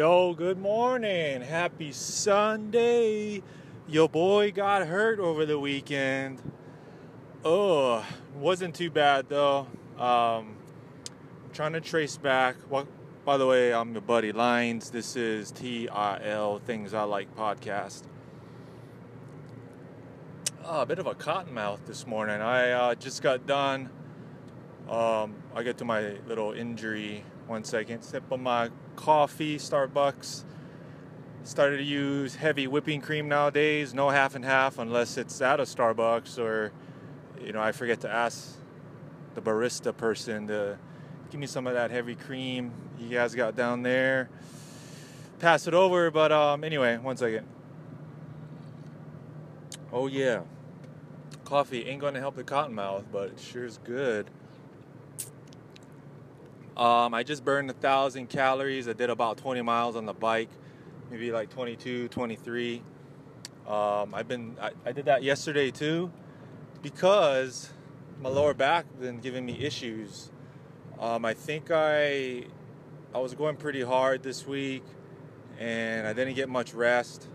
Yo, good morning. Happy Sunday. Your boy got hurt over the weekend. Oh, wasn't too bad though. Trying to trace back. Well, by the way, I'm your buddy Lines. This is TIL, Things I Like podcast. Oh, a bit of a cottonmouth this morning. I just got done. I'll get to my little injury. 1 second. Sip on my coffee, Starbucks. Started to use heavy whipping cream nowadays. No half and half unless it's at a Starbucks or, you know, I forget to ask the barista person to give me some of that heavy cream you guys got down there. Pass it over, but anyway, 1 second. Oh, yeah. Coffee ain't going to help the cottonmouth, but it sure is good. I just burned 1,000 calories. I did about 20 miles on the bike. Maybe like 22, 23. I did that yesterday too, because my lower back been giving me issues. I think I was going pretty hard this week, and I didn't get much rest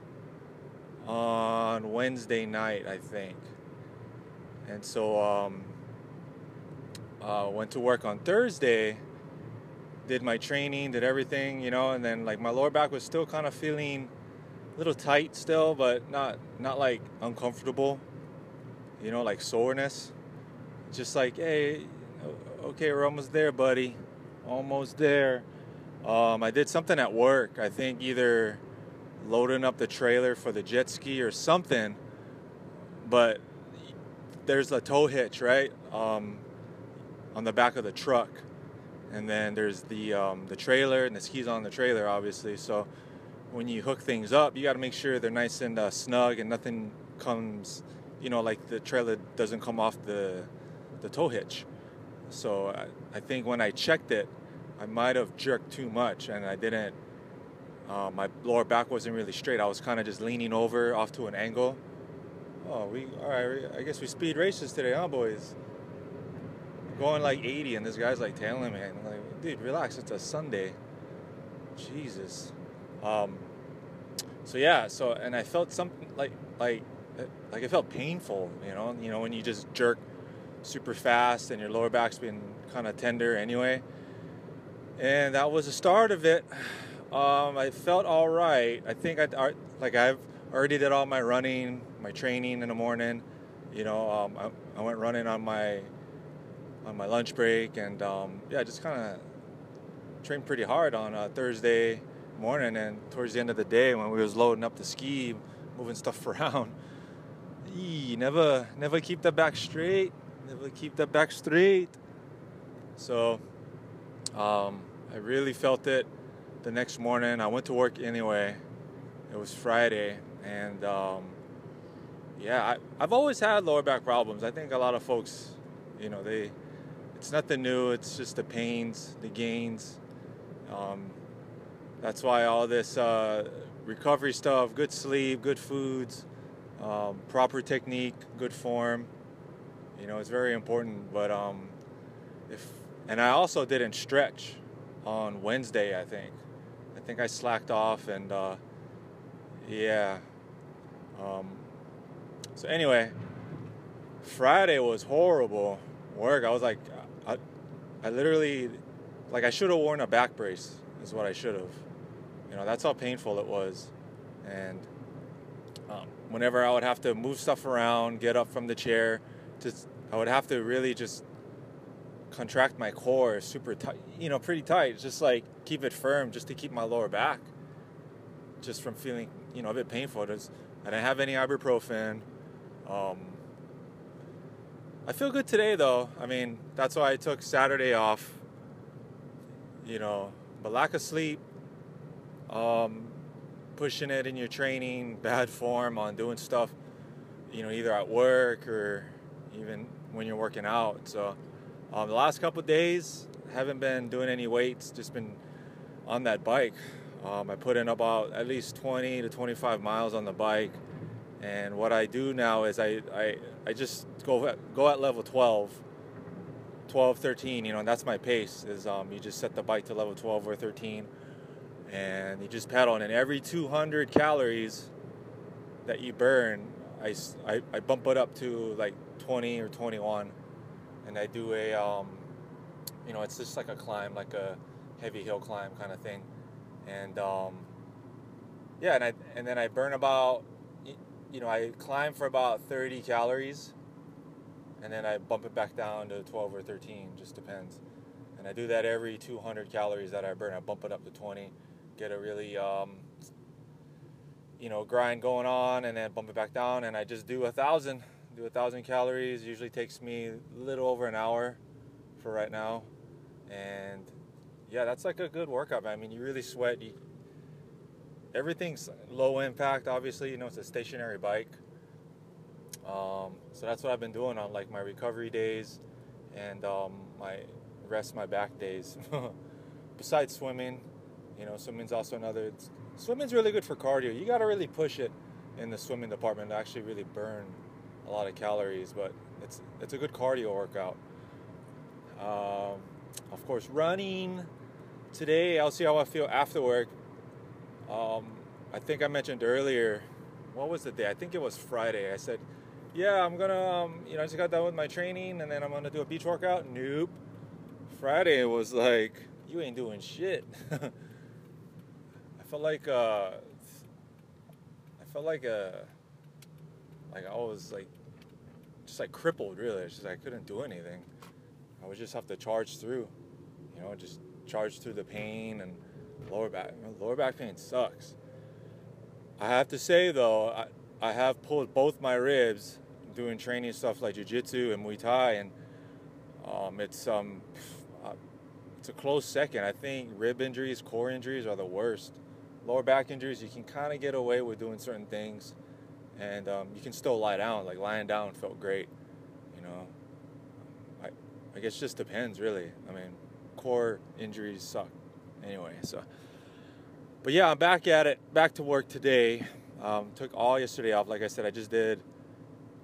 on Wednesday night, I think. And so went to work on Thursday. Did my training, did everything, you know, and then like my lower back was still kind of feeling a little tight still, but not like uncomfortable, you know, like soreness. Just like, hey, okay, we're almost there, buddy, almost there. I did something at work, I think either loading up the trailer for the jet ski or something, but there's a tow hitch, right, on the back of the truck. And then there's the trailer, and the skis on the trailer, obviously. So when you hook things up, you got to make sure they're nice and snug, and nothing comes, you know, like the trailer doesn't come off the tow hitch. So I think when I checked it, I might have jerked too much, and I didn't. My lower back wasn't really straight. I was kind of just leaning over off to an angle. Oh, all right. I guess we speed races today, huh, boys? Going like 80, and this guy's like tailing me. I'm like, dude, relax, it's a Sunday. Jesus. So yeah, and I felt something like it felt painful, you know, when you just jerk super fast and your lower back's been kind of tender anyway. And that was the start of it. I felt all right. I think I've already did all my running, my training in the morning. You know, I went running on my lunch break, and yeah, just kind of trained pretty hard on Thursday morning, and towards the end of the day when we was loading up the ski, moving stuff around. Never keep the back straight. Never keep the back straight. So I really felt it the next morning. I went to work anyway. It was Friday, and yeah, I've always had lower back problems. I think a lot of folks, you know, it's nothing new. It's just the pains, the gains. That's why all this recovery stuff, good sleep, good foods, proper technique, good form, you know, it's very important. But I also didn't stretch on Wednesday, I think I slacked off, and yeah. So anyway, Friday was horrible work. I was like, I literally, like, I should have worn a back brace is what I should have. You know, that's how painful it was. And whenever I would have to move stuff around, get up from the chair, I would have to really just contract my core super tight, you know, pretty tight, just like keep it firm, just to keep my lower back just from feeling, you know, a bit painful. I didn't have any ibuprofen. I feel good today, though. I mean, that's why I took Saturday off, you know. But lack of sleep, pushing it in your training, bad form on doing stuff, you know, either at work or even when you're working out. So the last couple of days, haven't been doing any weights, just been on that bike. I put in about at least 20 to 25 miles on the bike. And what I do now is I just go at level 12, 13, you know, and that's my pace is you just set the bike to level 12 or 13, and you just pedal. And every 200 calories that you burn, I bump it up to like 20 or 21, and I do a, you know, it's just like a climb, like a heavy hill climb kind of thing. And yeah, and then I burn about, you know, I climb for about 30 calories, and then I bump it back down to 12 or 13, just depends. And I do that every 200 calories that I burn. I bump it up to 20, get a really, you know, grind going on, and then bump it back down. And I just do 1,000. Do 1,000 calories. It usually takes me a little over an hour for right now. And yeah, that's like a good workout, man. I mean, you really sweat. Everything's low impact, obviously. You know, it's a stationary bike. So that's what I've been doing on like my recovery days and my rest my back days. Besides swimming, you know, swimming's also another. Swimming's really good for cardio. You got to really push it in the swimming department to actually really burn a lot of calories, but it's a good cardio workout. Of course, running today. I'll see how I feel after work. I think I mentioned earlier, what was the day? I think it was Friday. I said, yeah, I'm gonna, you know, I just got done with my training, and then I'm gonna do a beach workout. Nope. Friday was like, you ain't doing shit. I felt like I was like, just like crippled, really. It's just I couldn't do anything. I would just have to charge through, you know, just charge through the pain and lower back. Lower back pain sucks. I have to say though, I have pulled both my ribs doing training stuff like jiu-jitsu and Muay Thai, and it's a close second. I think rib injuries, core injuries are the worst. Lower back injuries, you can kind of get away with doing certain things, and you can still lie down. Like lying down felt great, you know. I guess it just depends, really. I mean, core injuries suck anyway. So, but yeah, I'm back at it, back to work today. Took all yesterday off. Like I said, I just did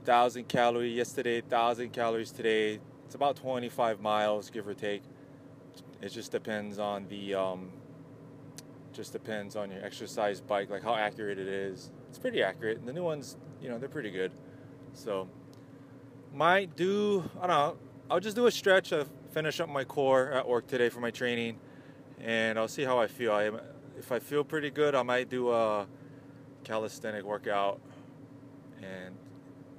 1,000 calories yesterday, 1,000 calories today. It's about 25 miles, give or take. It just depends on the, just depends on your exercise bike, like how accurate it is. It's pretty accurate. And the new ones, you know, they're pretty good. So, might do, I don't know, I'll just do a stretch to finish up my core at work today for my training, and I'll see how I feel. If I feel pretty good, I might do a calisthenic workout and,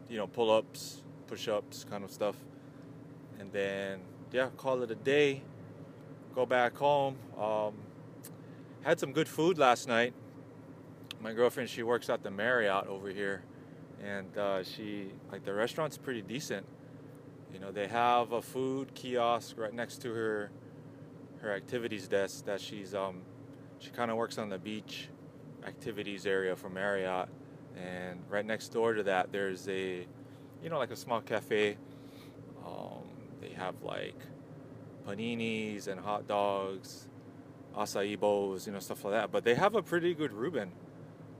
you know, pull-ups, push-ups kind of stuff. And then, yeah, call it a day, go back home. Had some good food last night. My girlfriend, she works at the Marriott over here, and she, like, the restaurant's pretty decent. You know, they have a food kiosk right next to her activities desk that she's, she kind of works on the beach activities area for Marriott. And right next door to that, there's a, you know, like a small cafe. They have like paninis and hot dogs, acai bowls, you know, stuff like that. But they have a pretty good Reuben.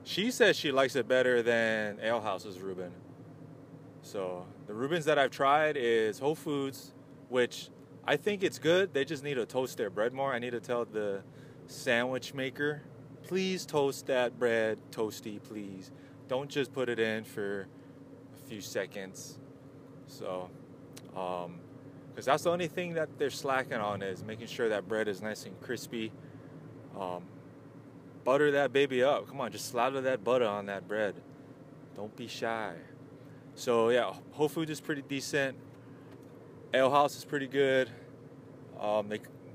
She says she likes it better than Ale House's Reuben. So the Reubens that I've tried is Whole Foods, which I think it's good. They just need to toast their bread more. I need to tell the sandwich maker, please toast that bread toasty, please. Don't just put it in for a few seconds. So, because that's the only thing that they're slacking on is making sure that bread is nice and crispy. Butter that baby up. Come on, just slather that butter on that bread. Don't be shy. So yeah, Whole Foods is pretty decent. Ale House is pretty good.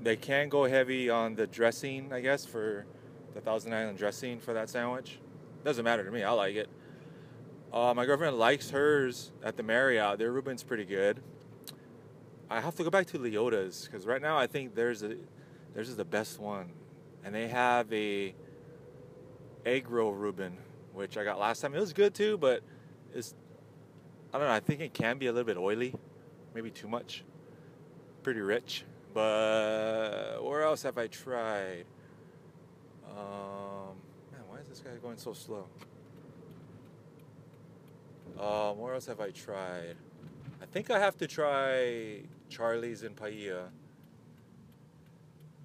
They can go heavy on the dressing, I guess, for the Thousand Island dressing for that sandwich. Doesn't matter to me. I like it. My girlfriend likes hers at the Marriott. Their Reuben's pretty good. I have to go back to Leota's because right now I think theirs is the best one, and they have a egg roll Reuben, which I got last time. It was good too, but it's, I don't know, I think it can be a little bit oily, maybe too much, pretty rich. But where else have I tried? Man, why is this guy going so slow? Where else have I tried? I think I have to try Charlie's and Paia.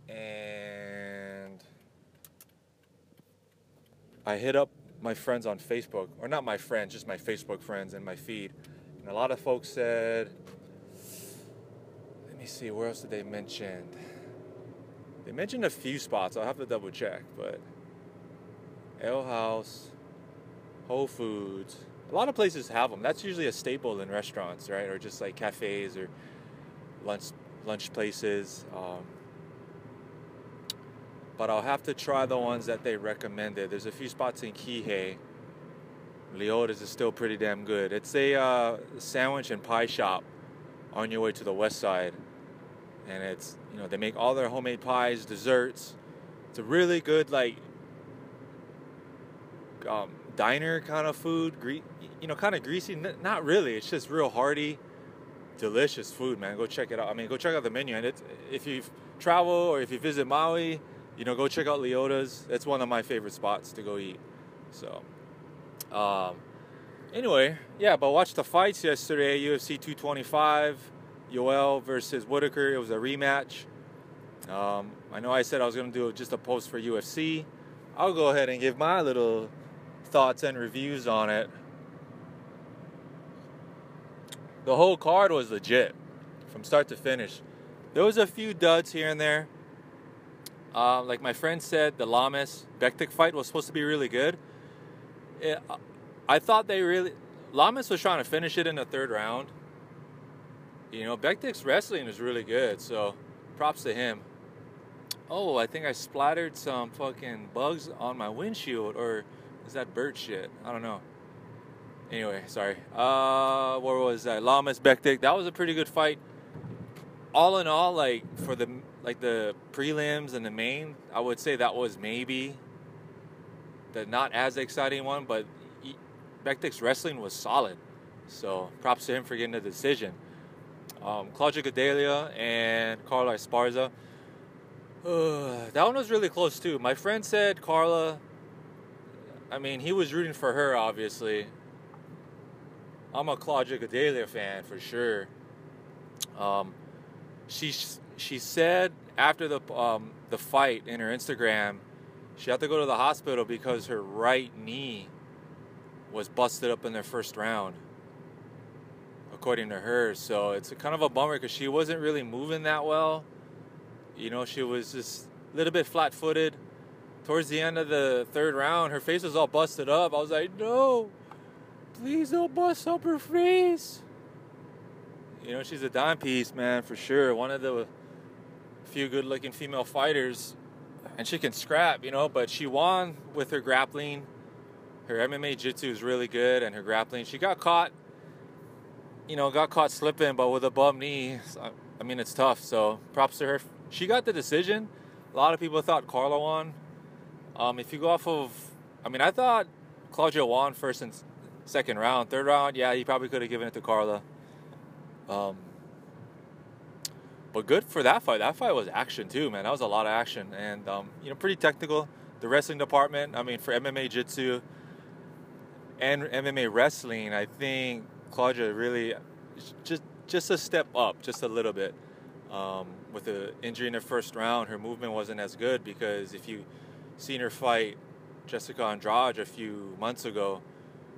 And I hit up my friends on Facebook, or not my friends, just my Facebook friends and my feed. And a lot of folks said, let me see, where else did they mention? They mentioned a few spots. I'll have to double check, but Ale House, Whole Foods. A lot of places have them. That's usually a staple in restaurants, right? Or just like cafes or lunch places. But I'll have to try the ones that they recommended. There's a few spots in Kihei. Leota's is still pretty damn good. It's a sandwich and pie shop on your way to the west side. And it's, you know, they make all their homemade pies, desserts. It's a really good, like, diner kind of food, kind of greasy. Not really. It's just real hearty, delicious food, man. Go check it out. I mean, go check out the menu. And it's, if you travel or if you visit Maui, you know, go check out Leota's. That's one of my favorite spots to go eat. So, anyway, yeah, but watched the fights yesterday. UFC 225, Yoel versus Whitaker. It was a rematch. I know I said I was going to do just a post for UFC. I'll go ahead and give my little thoughts and reviews on it. The whole card was legit from start to finish. There was a few duds here and there. Like my friend said, the Lamas-Bektik fight was supposed to be really good. I thought they really... Lamas was trying to finish it in the third round. You know, Bektik's wrestling is really good, so props to him. Oh, I think I splattered some fucking bugs on my windshield, or is that bird shit? I don't know. Anyway, sorry. Where was I? Lamas-Bektik. That was a pretty good fight. All in all, like, for the... like the prelims and the main, I would say that was maybe the not as exciting one, but Bektik's wrestling was solid. So props to him for getting the decision. Claudia Gedalia and Carla Esparza. That one was really close too. My friend said Carla, I mean, he was rooting for her, obviously. I'm a Claudia Gedalia fan for sure. She said after the fight in her Instagram, she had to go to the hospital because her right knee was busted up in their first round, according to her. So it's a kind of a bummer because she wasn't really moving that well. You know, she was just a little bit flat-footed. Towards the end of the third round, her face was all busted up. I was like, no, please don't bust up her face. You know, she's a dime piece, man, for sure. One of the few good-looking female fighters, and she can scrap, you know, but she won with her grappling. Her MMA jiu-jitsu is really good, and her grappling. She got caught, you know, slipping, but with a bum knee, I mean, it's tough, so props to her. She got the decision. A lot of people thought Carla won. If you go off of, I mean, I thought Claudia won first and second round. Third round, yeah, he probably could have given it to Carla. But good for that fight. That fight was action too, man. That was a lot of action, and you know, pretty technical. The wrestling department, I mean, for MMA jiu-jitsu and MMA wrestling, I think Claudia really just a step up, just a little bit. With the injury in her first round, her movement wasn't as good, because if you seen her fight Jessica Andrade a few months ago,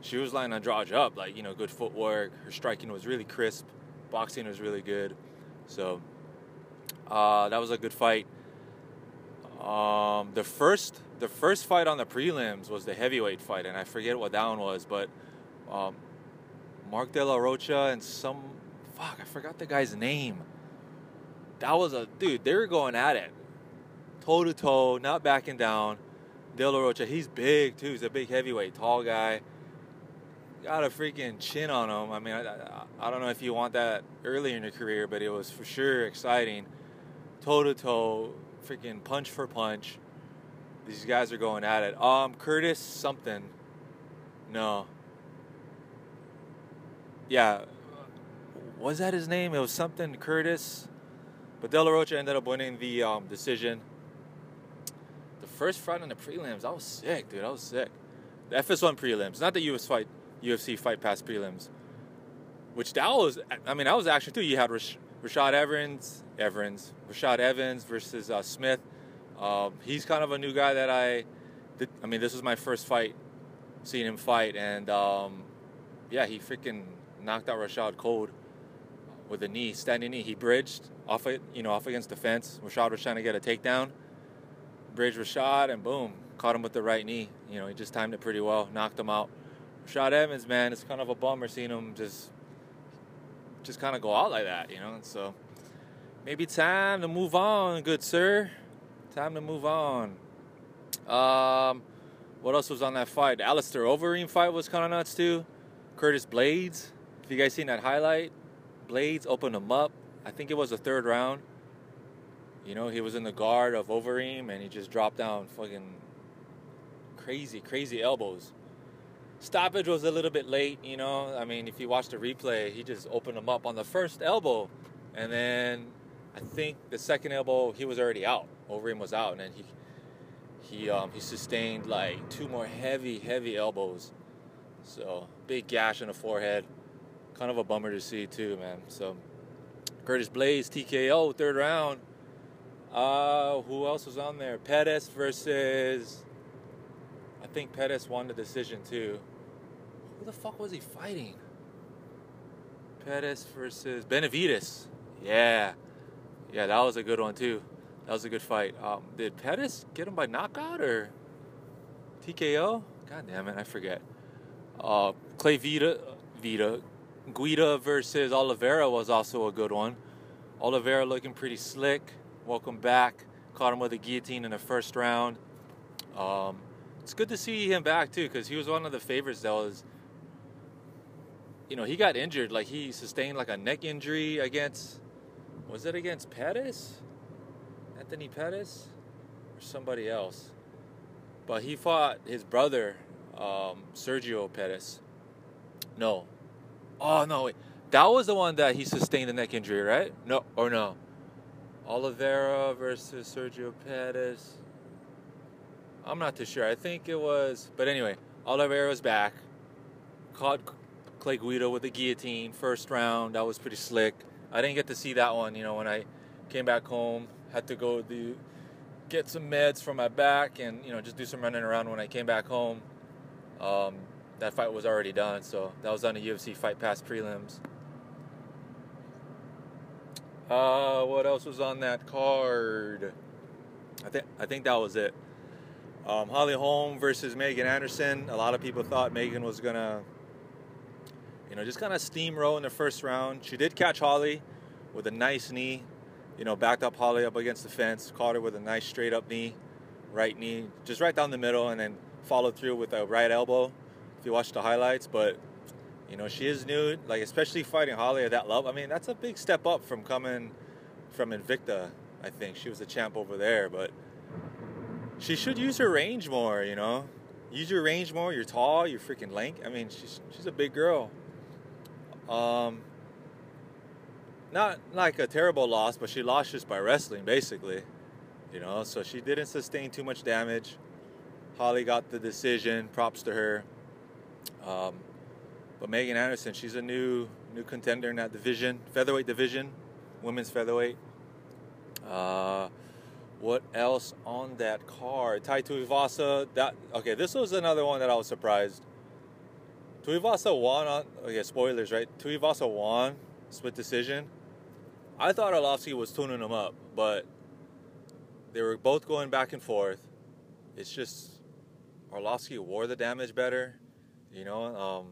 she was lining Andrade up, like, you know, good footwork. Her striking was really crisp. Boxing was really good. So that was a good fight. The first fight on the prelims was the heavyweight fight, and I forget what that one was, but Mark De La Rocha and some, I forgot the guy's name. That was a dude, they were going at it. Toe to toe, not backing down. De La Rocha, he's big too, he's a big heavyweight, tall guy. Got a freaking chin on him. I mean, I don't know if you want that early in your career, but it was for sure exciting. Toe-to-toe, freaking punch for punch. These guys are going at it. Curtis something. No. Yeah. Was that his name? It was something Curtis. But De La Rocha ended up winning the decision. The first fight on the prelims, I was sick, dude. I was sick. The FS1 prelims, not the UFC Fight Pass prelims, which that was, I mean, that was action too. You had Rashad Evans versus Smith. He's kind of a new guy that I I mean, this was my first fight, seeing him fight, and yeah, he freaking knocked out Rashad cold with a knee, standing knee. He bridged off it, you know, off against the fence. Rashad was trying to get a takedown, bridged Rashad, and boom, caught him with the right knee. You know, he just timed it pretty well, knocked him out. Rashad Evans, man, it's kind of a bummer seeing him just kind of go out like that, you know. And so maybe time to move on, good sir. Time to move on. What else was on that fight? The Alistair Overeem fight was kind of nuts too. Curtis Blades, if you guys seen that highlight, Blades opened him up. I think it was the third round. You know, he was in the guard of Overeem, and he just dropped down fucking crazy, crazy elbows. Stoppage was a little bit late, you know. I mean, if you watch the replay, he just opened him up on the first elbow. And then I think the second elbow, he was already out. Overeem was out, and then he sustained like two more heavy elbows. So big gash in the forehead. Kind of a bummer to see too, man. So Curtis Blades, TKO, third round. Who else was on there? Pettis versus... I think Pettis won the decision too. Who the fuck was he fighting? Pettis versus Benavides. Yeah. Yeah, that was a good one too. That was a good fight. Did Pettis get him by knockout or TKO? God damn it, I forget. Clay Guida versus Oliveira was also a good one. Oliveira looking pretty slick. Welcome back. Caught him with a guillotine in the first round. It's good to see him back too, because he was one of the favorites that was, you know, he got injured. Like, he sustained like a neck injury against, was it against Pettis? Anthony Pettis? Or somebody else? But he fought his brother, Sergio Pettis. No. Oh, no, wait. That was the one that he sustained the neck injury, right? No, or no. Oliveira versus Sergio Pettis. I'm not too sure. I think it was... But anyway, Oliveira was back. Caught Clay Guida with a guillotine. First round. That was pretty slick. I didn't get to see that one, you know, when I came back home. Had to go get some meds for my back and, you know, just do some running around when I came back home. That fight was already done, so that was on the UFC Fight Pass prelims. What else was on that card? I think that was it. Holly Holm versus Megan Anderson. A lot of people thought Megan was gonna, you know, just kind of steamroll in the first round. She did catch Holly with a nice knee. You know, backed up Holly up against the fence, caught her with a nice straight up knee, right knee, just right down the middle, and then followed through with a right elbow. You watch the highlights, but you know, she is new, like, especially fighting Holly at that level. I mean, that's a big step up from coming from Invicta. I think she was the champ over there, but she should use her range more, you know. Use your range more. You're tall, you're freaking lank. I mean, she's a big girl. Not like a terrible loss, but she lost just by wrestling, basically, you know. So she didn't sustain too much damage. Holly got the decision, props to her. But Megan Anderson, she's a new contender in that division, featherweight division, women's featherweight. What else on that card? Tai Tuivasa. This was another one that I was surprised. Tuivasa won on. Okay, spoilers, right? Tuivasa won split decision. I thought Arlovski was tuning him up, but they were both going back and forth. It's just Arlovski wore the damage better. You know,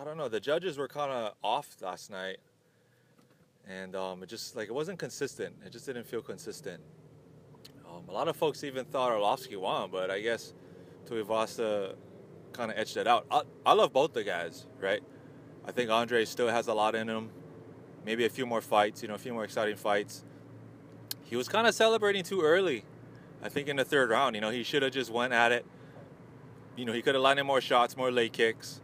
I don't know. The judges were kind of off last night, and it wasn't consistent. It just didn't feel consistent. A lot of folks even thought Arlovski won, but I guess Tuivasa kind of edged it out. I love both the guys, right? I think Andre still has a lot in him. Maybe a few more fights, you know, a few more exciting fights. He was kind of celebrating too early, I think, in the third round. You know, he should have just went at it. You know, he could have lined in more shots, more leg kicks.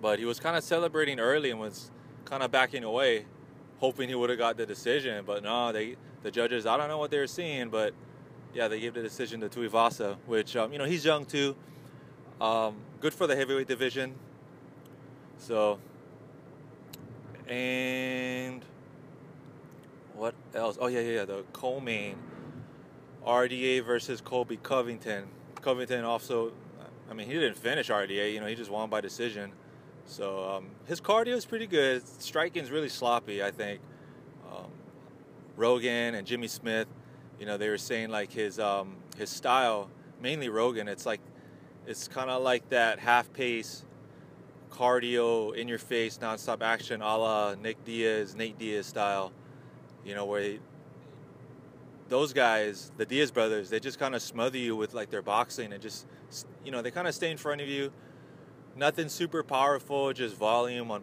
But he was kind of celebrating early and was kind of backing away, hoping he would have got the decision. But no, the judges, I don't know what they were seeing. But, yeah, they gave the decision to Tuivasa, which, you know, he's young too. Good for the heavyweight division. So, and what else? Oh, yeah, the co-main. RDA versus Colby Covington. Covington also, I mean, he didn't finish RDA. You know, he just won by decision. So his cardio is pretty good. Striking is really sloppy, I think. Rogan and Jimmy Smith, you know, they were saying like his style, mainly Rogan. It's like, it's kind of like that half-pace cardio, in-your-face, nonstop action, a la Nick Diaz, Nate Diaz style. You know, where he, those guys, the Diaz brothers, they just kind of smother you with like their boxing and just, you know, they kind of stay in front of you. Nothing super powerful, just volume on,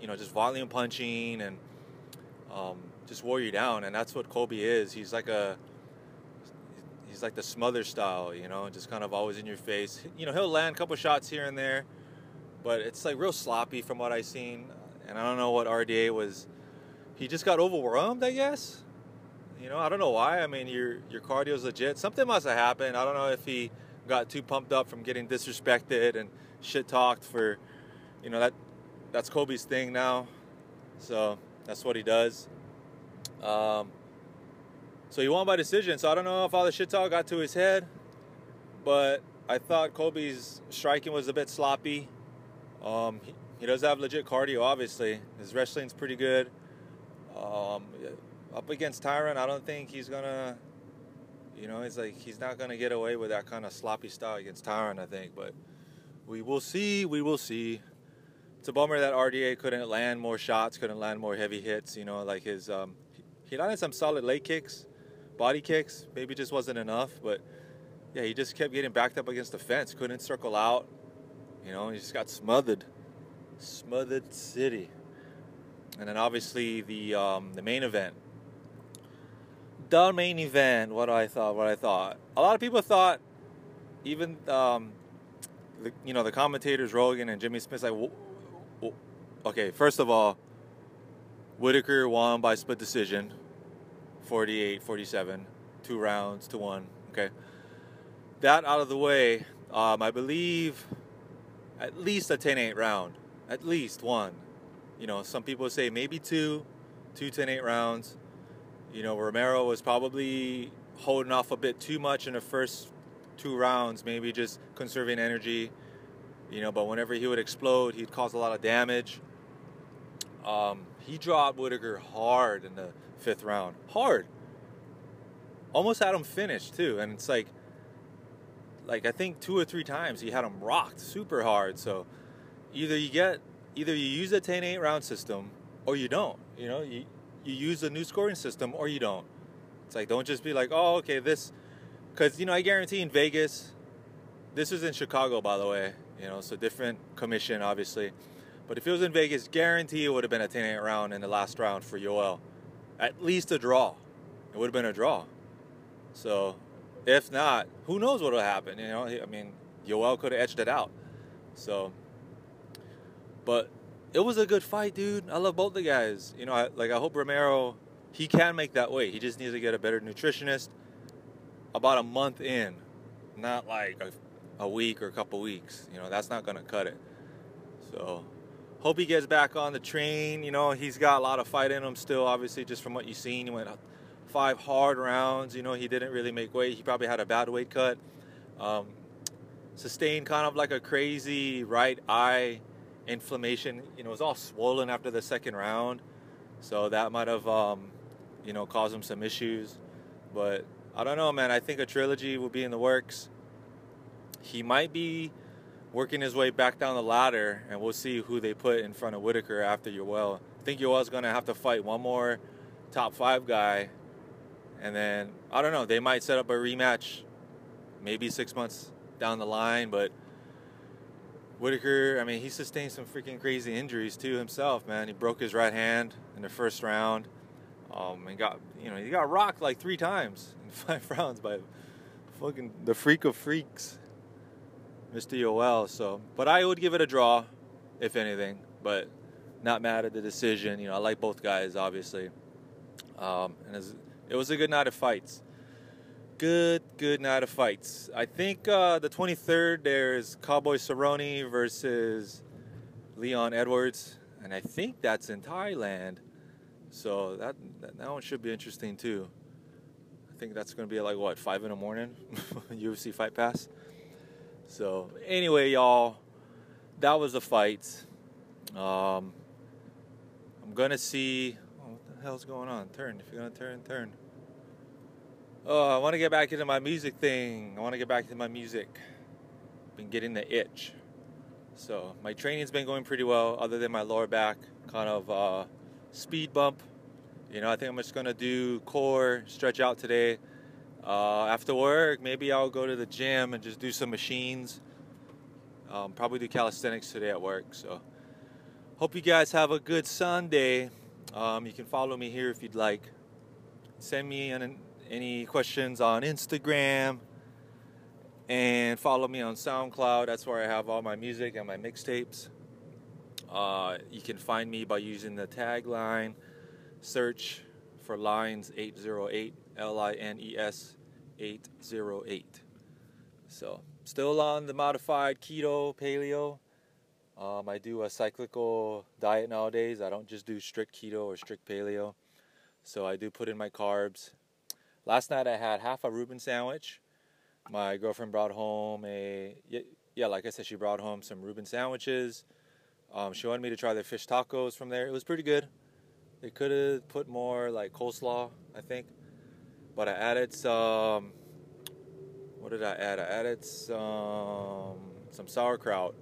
you know, just volume punching and just wore you down. And that's what Colby is. He's like a, he's like the smother style, you know, just kind of always in your face. You know, he'll land a couple shots here and there, but it's like real sloppy from what I've seen. And I don't know what RDA was. He just got overwhelmed, I guess. You know, I don't know why. I mean, your cardio's legit. Something must have happened. I don't know if he got too pumped up from getting disrespected and shit talked for, you know, that's Colby's thing now. So that's what he does. So he won by decision. So I don't know if all the shit talk got to his head, but I thought Colby's striking was a bit sloppy. He does have legit cardio, obviously. His wrestling's pretty good. Up against Tyron, I don't think he's gonna, you know, it's like he's not gonna get away with that kind of sloppy style against Tyron, I think. But we will see, we will see. It's a bummer that RDA couldn't land more shots, couldn't land more heavy hits. You know, like his, he landed some solid leg kicks, body kicks. Maybe just wasn't enough. But yeah, he just kept getting backed up against the fence, couldn't circle out. You know, he just got smothered, smothered city. And then obviously the main event. The main event, what I thought. A lot of people thought, even, you know, the commentators, Rogan and Jimmy Smith, like, okay, first of all, Whitaker won by split decision, 48-47, 2 rounds to 1, okay? That out of the way, I believe at least a 10-8 round, at least one. You know, some people say maybe two 10-8 rounds. You know, Romero was probably holding off a bit too much in the first 2 rounds, maybe just conserving energy, you know, but whenever he would explode, he'd cause a lot of damage. He dropped Whitaker hard in the 5th round. Hard. Almost had him finished, too, and it's like I think 2 or 3 times he had him rocked super hard, so either you use a 10-8 round system or you don't, you know, you use a new scoring system or you don't. It's like, don't just be like, oh, okay, this, because, you know, I guarantee in Vegas, this is in Chicago, by the way, you know, so different commission, obviously. But if it was in Vegas, guarantee it would have been a 10-8 round in the last round for Yoel. At least a draw. It would have been a draw. So, if not, who knows what will happen, you know? I mean, Yoel could have edged it out. So, but it was a good fight, dude. I love both the guys. You know, I hope Romero, he can make that weight. He just needs to get a better nutritionist about a month in, not like a week or a couple weeks. You know, that's not going to cut it. So, hope he gets back on the train. You know, he's got a lot of fight in him still, obviously, just from what you've seen. He went 5 hard rounds. You know, he didn't really make weight. He probably had a bad weight cut. Sustained kind of like a crazy right eye inflammation, you know, it was all swollen after the 2nd round, so that might have, you know, caused him some issues. But I don't know, man. I think a trilogy will be in the works. He might be working his way back down the ladder, and we'll see who they put in front of Whitaker after Yoel. I think Yoel's gonna have to fight one more top 5 guy, and then I don't know. They might set up a rematch, maybe 6 months down the line, but. Whitaker, I mean, he sustained some freaking crazy injuries too himself, man. He broke his right hand in the 1st round, and got, you know, he got rocked like 3 times in 5 rounds by fucking the freak of freaks, Mr. Yoel. So, but I would give it a draw, if anything. But not mad at the decision. You know, I like both guys, obviously. And it was a good night of fights. Good night of fights. I think the 23rd there's Cowboy Cerrone versus Leon Edwards, and I think that's in Thailand. So that one should be interesting too. I think that's going to be like, what, 5 in the morning? UFC Fight Pass. So, anyway, y'all, that was the fight. I'm going to see... Oh, what the hell's going on? Turn. If you're going to turn, turn. Oh, I want to get back into my music thing. I want to get back into my music. Been getting the itch. So, my training's been going pretty well, other than my lower back kind of speed bump. You know, I think I'm just going to do core, stretch out today. After work, maybe I'll go to the gym and just do some machines. Probably do calisthenics today at work. So, hope you guys have a good Sunday. You can follow me here if you'd like. Send me any questions on Instagram. And follow me on SoundCloud. That's where I have all my music and my mixtapes. You can find me by using the tagline. Search for Lines 808, L-I-N-E-S 808. So, still on the modified keto, paleo. I do a cyclical diet nowadays. I don't just do strict keto or strict paleo. So I do put in my carbs. Last night I had half a Reuben sandwich. My girlfriend brought home like I said, she brought home some Reuben sandwiches. She wanted me to try their fish tacos from there. It was pretty good. They could have put more like coleslaw, I think. But I added some, what did I add? I added some sauerkraut.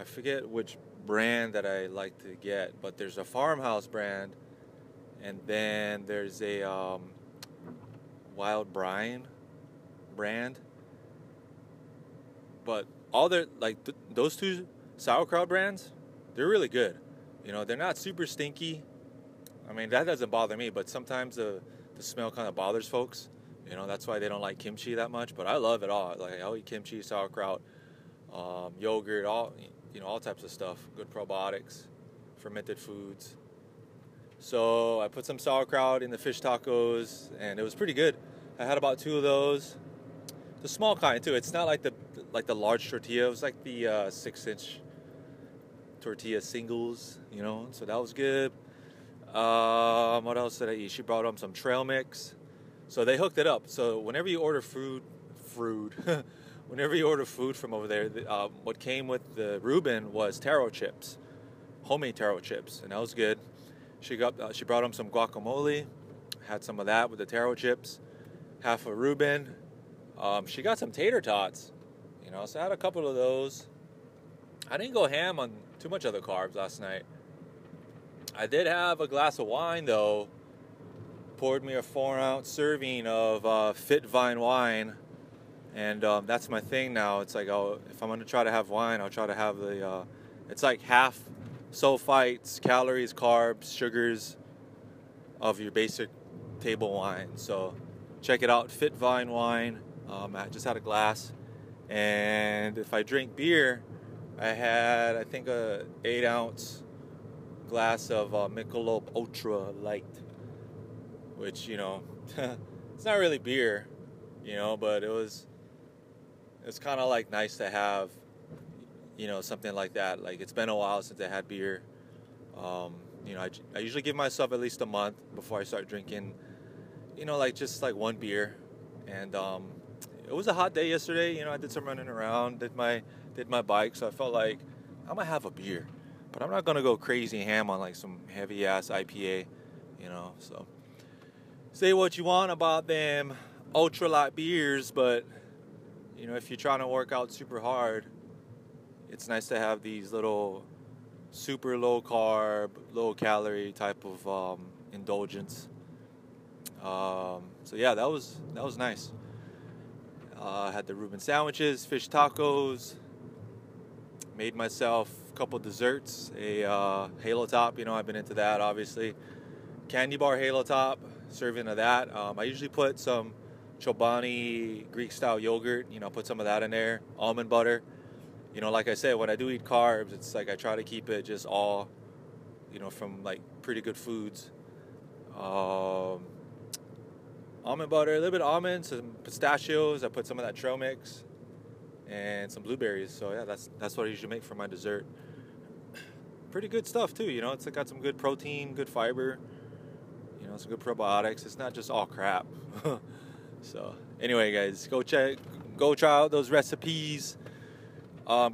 I forget which brand that I like to get, but there's a Farmhouse brand. And then there's a Wild Brine brand. But all their, like those two sauerkraut brands, they're really good. You know, they're not super stinky. I mean, that doesn't bother me, but sometimes the smell kind of bothers folks. You know, that's why they don't like kimchi that much, but I love it all. Like, I'll eat kimchi, sauerkraut, yogurt, all types of stuff. Good probiotics, fermented foods. So I put some sauerkraut in the fish tacos, and it was pretty good. I had about 2 of those. The small kind, too. It's not like the large tortilla. It was like the 6-inch tortilla singles, you know, so that was good. What else did I eat? She brought home some trail mix. So they hooked it up. So whenever you order food, whenever you order food from over there, what came with the Reuben was taro chips, homemade taro chips. And that was good. She brought home some guacamole, had some of that with the taro chips, half a Reuben. She got some tater tots, you know, so I had a couple of those. I didn't go ham on too much other carbs last night. I did have a glass of wine, though. Poured me a 4-ounce serving of Fit Vine wine. And that's my thing now. It's like, oh, if I'm going to try to have wine, I'll try to have the... it's like half sulfites, calories, carbs, sugars of your basic table wine. So check it out, Fit Vine wine. I just had a glass. And if I drink beer, I had, I think, a 8-ounce... glass of Michelob Ultra Light, which, you know, it's not really beer, you know, but it's kind of like nice to have, you know, something like that. Like, it's been a while since I had beer. You know, I usually give myself at least a month before I start drinking, you know, like just like one beer. And it was a hot day yesterday. You know, I did some running around, did my bike, so I felt like I'm gonna have a beer. But I'm not going to go crazy ham on, like, some heavy-ass IPA, you know. So, say what you want about them ultralight beers, but, you know, if you're trying to work out super hard, it's nice to have these little super low-carb, low-calorie type of indulgence. So, yeah, that was nice. I had the Reuben sandwiches, fish tacos, made myself... couple desserts, a Halo Top. You know, I've been into that, obviously. Candy bar Halo Top, serving of that. I usually put some Chobani Greek-style yogurt, you know, put some of that in there, almond butter. You know, like I said, when I do eat carbs, it's like I try to keep it just all, you know, from, like, pretty good foods. Almond butter, a little bit of almonds, some pistachios. I put some of that trail mix and some blueberries. So, yeah, that's what I usually make for my dessert. Pretty good stuff too, you know. It's got some good protein, good fiber, you know, some good probiotics. It's not just all crap. So anyway, guys, go try out those recipes.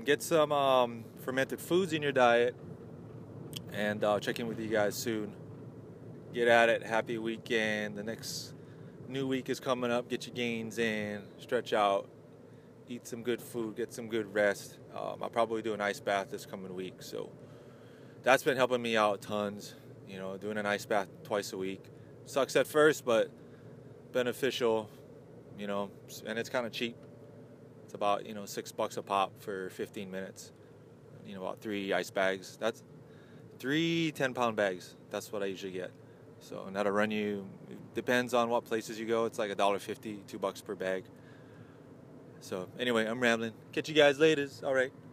Get some fermented foods in your diet, and I'll check in with you guys soon. Get at it. Happy weekend. The next new week is coming up. Get your gains in. Stretch out. Eat some good food. Get some good rest. I'll probably do an ice bath this coming week. So that's been helping me out tons. You know, doing an ice bath twice a week. Sucks at first, but beneficial, you know, and it's kind of cheap. It's about, you know, $6 a pop for 15 minutes. You know, about 3 ice bags. That's 3 10-pound bags. That's what I usually get. So, and that'll run you, depends on what places you go. It's like $1.50, $2 per bag. So, anyway, I'm rambling. Catch you guys later. All right.